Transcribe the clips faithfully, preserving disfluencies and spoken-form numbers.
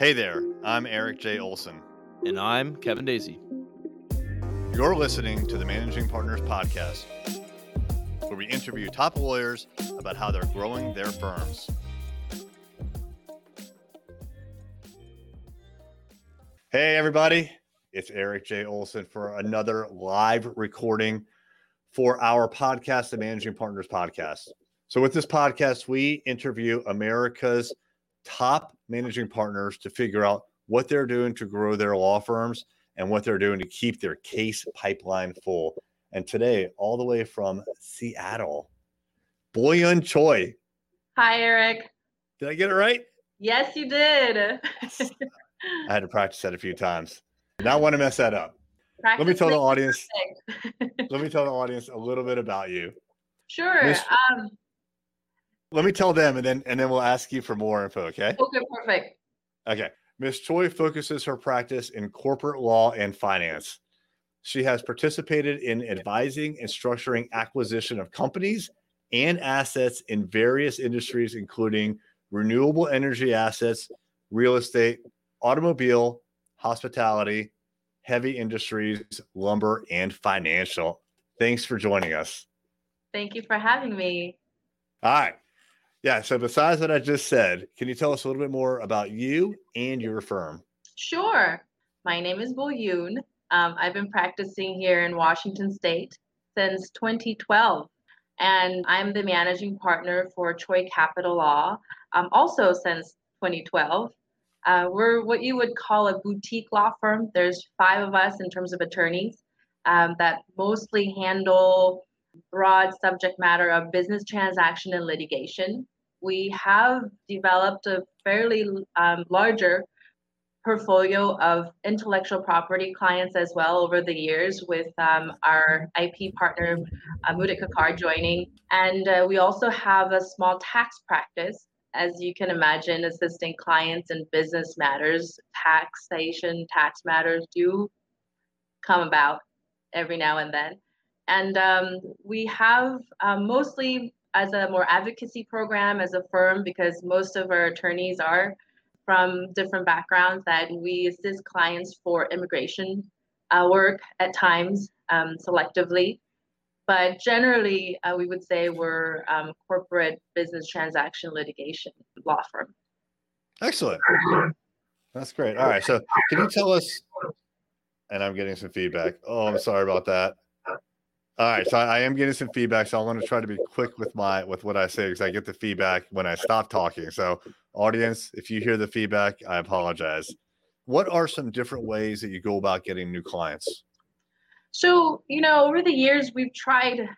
Hey there, I'm Erik J. Olson. And I'm Kevin Daisy. You're listening to the Managing Partners Podcast, where we interview top lawyers about how they're growing their firms. Hey, everybody. It's Erik J. Olson for another live recording for our podcast, the Managing Partners Podcast. So with this podcast, we interview America's top managing partners to figure out what they're doing to grow their law firms and what they're doing to keep their case pipeline full. And today, all the way from Seattle, Boyoon Choi. Hi, Erik. Did I get it right? Yes, you did. I had to practice that a few times. Not want to mess that up. Practice. Let me tell the audience. let me tell the audience a little bit about you. Sure. Miss, um, let me tell them, and then and then we'll ask you for more info. Okay. Okay. Perfect. Okay. Miz Choi focuses her practice in corporate law and finance. She has participated in advising and structuring acquisition of companies and assets in various industries, including renewable energy assets, real estate, automobile, hospitality, heavy industries, lumber, and financial. Thanks for joining us. Thank you for having me. All right. Yeah. So besides what I just said, can you tell us a little bit more about you and your firm? Sure. My name is Boyoon. Um, I've been practicing here in Washington State since twenty twelve, and I'm the managing partner for Choi Capital Law, um, also since twenty twelve. Uh, we're what you would call a boutique law firm. There's five of us in terms of attorneys um, that mostly handle broad subject matter of business transaction and litigation. We have developed a fairly um, larger portfolio of intellectual property clients as well over the years with um, our I P partner, uh, Mudit Kakar, joining. And uh, we also have a small tax practice. As you can imagine, assisting clients in business matters, taxation, tax matters do come about every now and then. And um, we have uh, mostly as a more advocacy program as a firm, because most of our attorneys are from different backgrounds, that we assist clients for immigration uh, work at times, um, selectively. But generally, uh, we would say we're um, corporate business transaction litigation law firm. Excellent. That's great. All right. So can you tell us, and I'm getting some feedback. Oh, I'm sorry about that. All right. So I, I am getting some feedback. So I want to try to be quick with my with what I say, because I get the feedback when I stop talking. So audience, if you hear the feedback, I apologize. What are some different ways that you go about getting new clients? So, you know, over the years, we've tried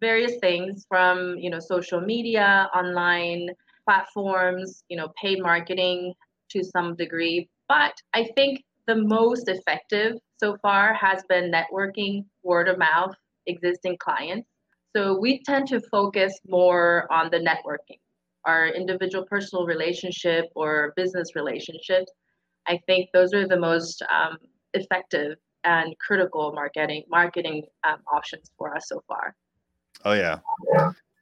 various things from, you know, social media, online platforms, you know, paid marketing to some degree. But I think the most effective so far has been networking, word of mouth, existing clients. So we tend to focus more on the networking, our individual personal relationship or business relationships. I think those are the most um, effective and critical marketing marketing um, options for us so far. Oh, yeah.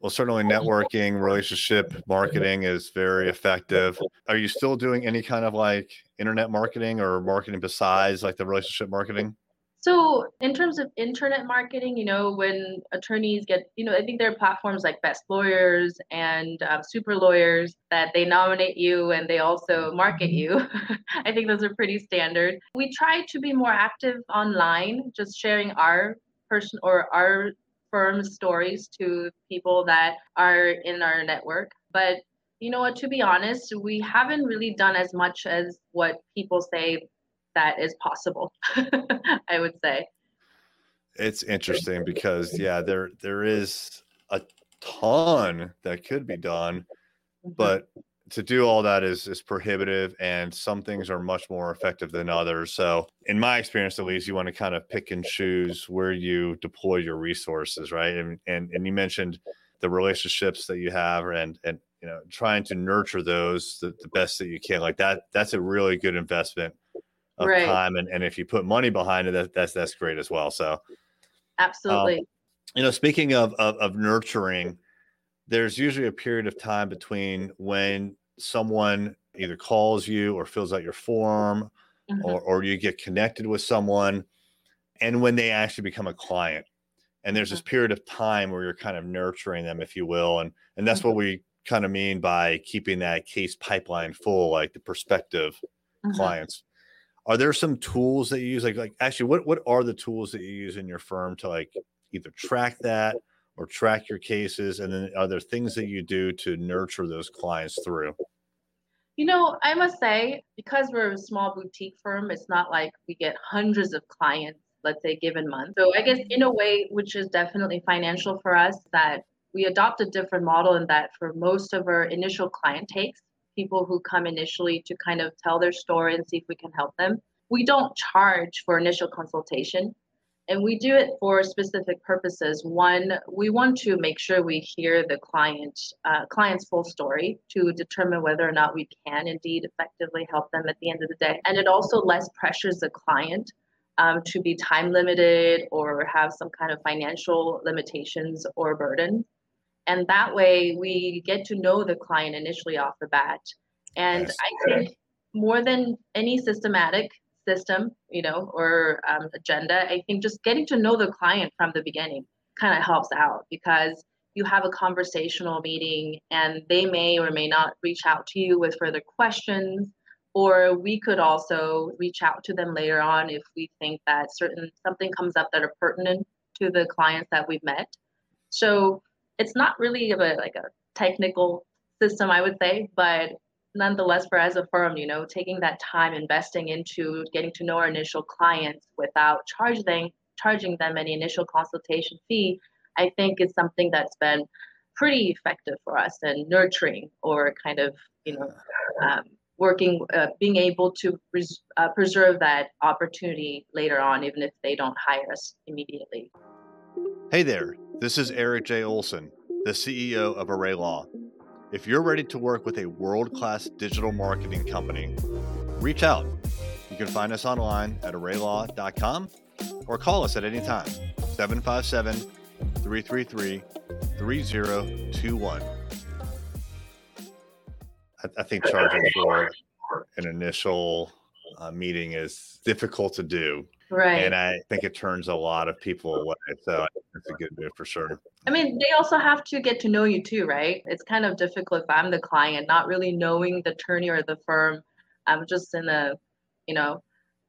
Well, certainly networking, relationship marketing is very effective. Are you still doing any kind of like internet marketing or marketing besides like the relationship marketing? So in terms of internet marketing, you know, when attorneys get, you know, I think there are platforms like Best Lawyers and um, Super Lawyers that they nominate you and they also market you. I think those are pretty standard. We try to be more active online, just sharing our person or our firm's stories to people that are in our network. But you know what, to be honest, we haven't really done as much as what people say that is possible. I would say it's interesting because yeah, there there is a ton that could be done, but to do all that is is prohibitive, and some things are much more effective than others. So in my experience, at least, you want to kind of pick and choose where you deploy your resources, right? And and and you mentioned the relationships that you have, and and you know, trying to nurture those the, the best that you can. Like that, that's a really good investment of right. time, and, and if you put money behind it, that, that's that's great as well. So absolutely. Um, you know, speaking of, of of nurturing, there's usually a period of time between when someone either calls you or fills out your form, mm-hmm. or, or you get connected with someone, and when they actually become a client. And there's this period of time where you're kind of nurturing them, if you will. And, and that's mm-hmm. what we kind of mean by keeping that case pipeline full, like the prospective mm-hmm. clients. Are there some tools that you use? Like, like actually, what, what are the tools that you use in your firm to like either track that or track your cases? And then are there things that you do to nurture those clients through? You know, I must say, because we're a small boutique firm, it's not like we get hundreds of clients, let's say, given month. So I guess in a way, which is definitely financial for us, that we adopt a different model in that for most of our initial client takes, people who come initially to kind of tell their story and see if we can help them, we don't charge for initial consultation. And we do it for specific purposes. One, we want to make sure we hear the client, uh, client's full story to determine whether or not we can indeed effectively help them at the end of the day. And it also less pressures the client um, to be time limited or have some kind of financial limitations or burden. And that way we get to know the client initially off the bat. And yes. I think more than any systematic system, you know, or um, agenda, I think just getting to know the client from the beginning kind of helps out, because you have a conversational meeting and they may or may not reach out to you with further questions, or we could also reach out to them later on if we think that certain something comes up that are pertinent to the clients that we've met. So it's not really a, like a technical system, I would say, but nonetheless, for as a firm, you know, taking that time, investing into getting to know our initial clients without charging charging them any initial consultation fee, I think is something that's been pretty effective for us and nurturing, or kind of, you know, um, working, uh, being able to pres- uh, preserve that opportunity later on, even if they don't hire us immediately. Hey there, this is Erik J. Olson, the C E O of Array Law. If you're ready to work with a world-class digital marketing company, reach out. You can find us online at array law dot com or call us at any time, seven five seven, three three three, three zero two one. I, I think charging for an initial uh, meeting is difficult to do. Right. And I think it turns a lot of people away. So it's a good move for sure. I mean, they also have to get to know you too, right? It's kind of difficult if I'm the client, not really knowing the attorney or the firm. I'm just in a, you know,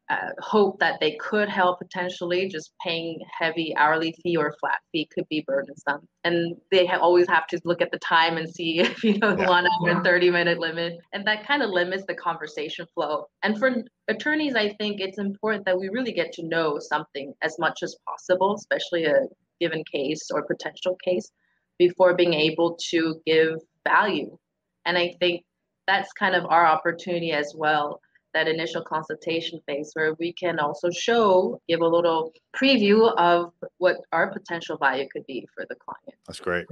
uh, hope that they could help potentially. Just paying heavy hourly fee or flat fee could be burdensome. And they ha- always have to look at the time and see if, you know, the yeah. one hour and thirty minute limit. And that kind of limits the conversation flow. And for attorneys, I think it's important that we really get to know something as much as possible, especially a given case or potential case, before being able to give value. And I think that's kind of our opportunity as well, that initial consultation phase, where we can also show, give a little preview of what our potential value could be for the client. That's great.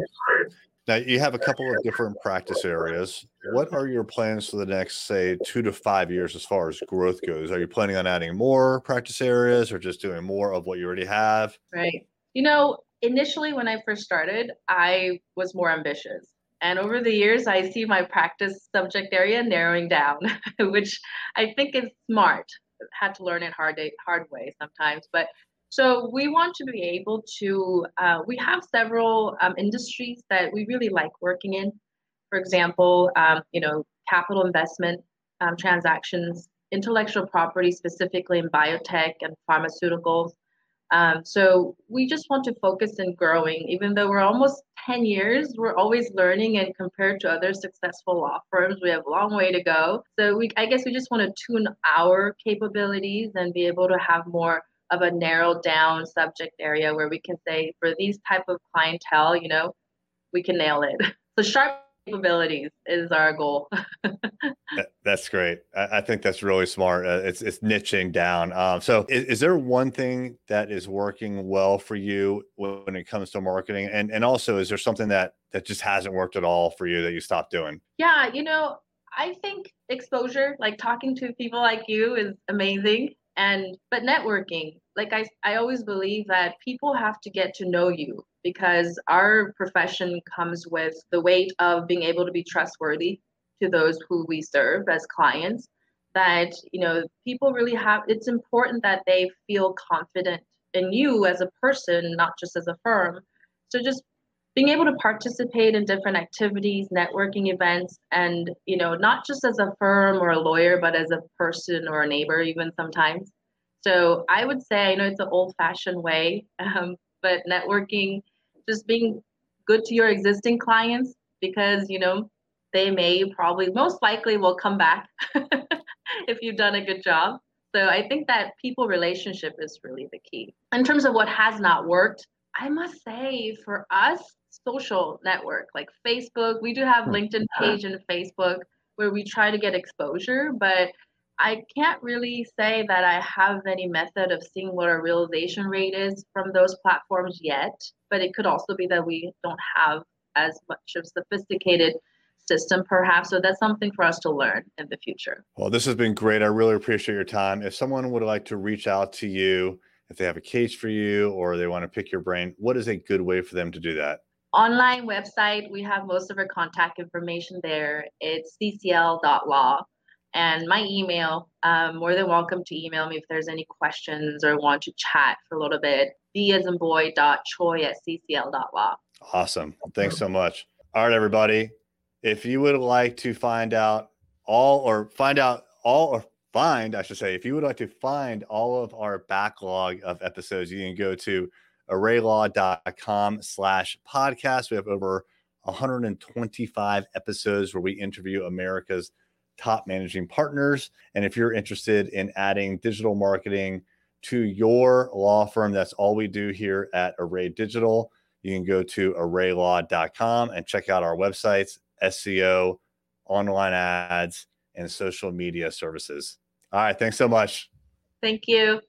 Now, you have a couple of different practice areas. What are your plans for the next, say, two to five years as far as growth goes? Are you planning on adding more practice areas or just doing more of what you already have? Right. You know, initially when I first started, I was more ambitious. And over the years, I see my practice subject area narrowing down, which I think is smart. Had to learn it hard, hard way sometimes. But so we want to be able to, uh, we have several um, industries that we really like working in. For example, um, you know, capital investment um, transactions, intellectual property, specifically in biotech and pharmaceuticals. Um, so we just want to focus on growing. Even though we're almost ten years, we're always learning, and compared to other successful law firms, we have a long way to go. So we, I guess we just want to tune our capabilities and be able to have more of a narrowed down subject area where we can say, for these type of clientele, you know, we can nail it. So sharp capabilities is our goal. that, that's great. I, I think that's really smart. Uh, it's it's niching down. Um, so is, is there one thing that is working well for you when it comes to marketing? And and also, is there something that, that just hasn't worked at all for you that you stopped doing? Yeah, you know, I think exposure, like talking to people like you, is amazing. And but networking, like I, I always believe that people have to get to know you, because our profession comes with the weight of being able to be trustworthy to those who we serve as clients, that, you know, people really have, it's important that they feel confident in you as a person, not just as a firm. So just being able to participate in different activities, networking events, and, you know, not just as a firm or a lawyer, but as a person or a neighbor even sometimes. So I would say, I know it's an old-fashioned way, um, but networking, just being good to your existing clients, because, you know, they may probably most likely will come back if you've done a good job. So I think that people relationship is really the key. In terms of what has not worked, I must say for us, social network, like Facebook, we do have LinkedIn page and Facebook where we try to get exposure, but I can't really say that I have any method of seeing what our realization rate is from those platforms yet, but it could also be that we don't have as much of sophisticated system perhaps. So that's something for us to learn in the future. Well, this has been great. I really appreciate your time. If someone would like to reach out to you, if they have a case for you or they want to pick your brain, what is a good way for them to do that? Online website. We have most of our contact information there. It's C C L dot law. And my email, um, more than welcome to email me if there's any questions or want to chat for a little bit. B as in boy, dot Choi at C C L dot law. Awesome. Thanks so much. All right, everybody. If you would like to find out all or find out all or find, I should say, if you would like to find all of our backlog of episodes, you can go to arraylaw.com slash podcast. We have over one hundred twenty-five episodes where we interview America's top managing partners. And if you're interested in adding digital marketing to your law firm, that's all we do here at Array Digital. You can go to array law dot com and check out our websites, S E O, online ads, and social media services. All right. Thanks so much. Thank you.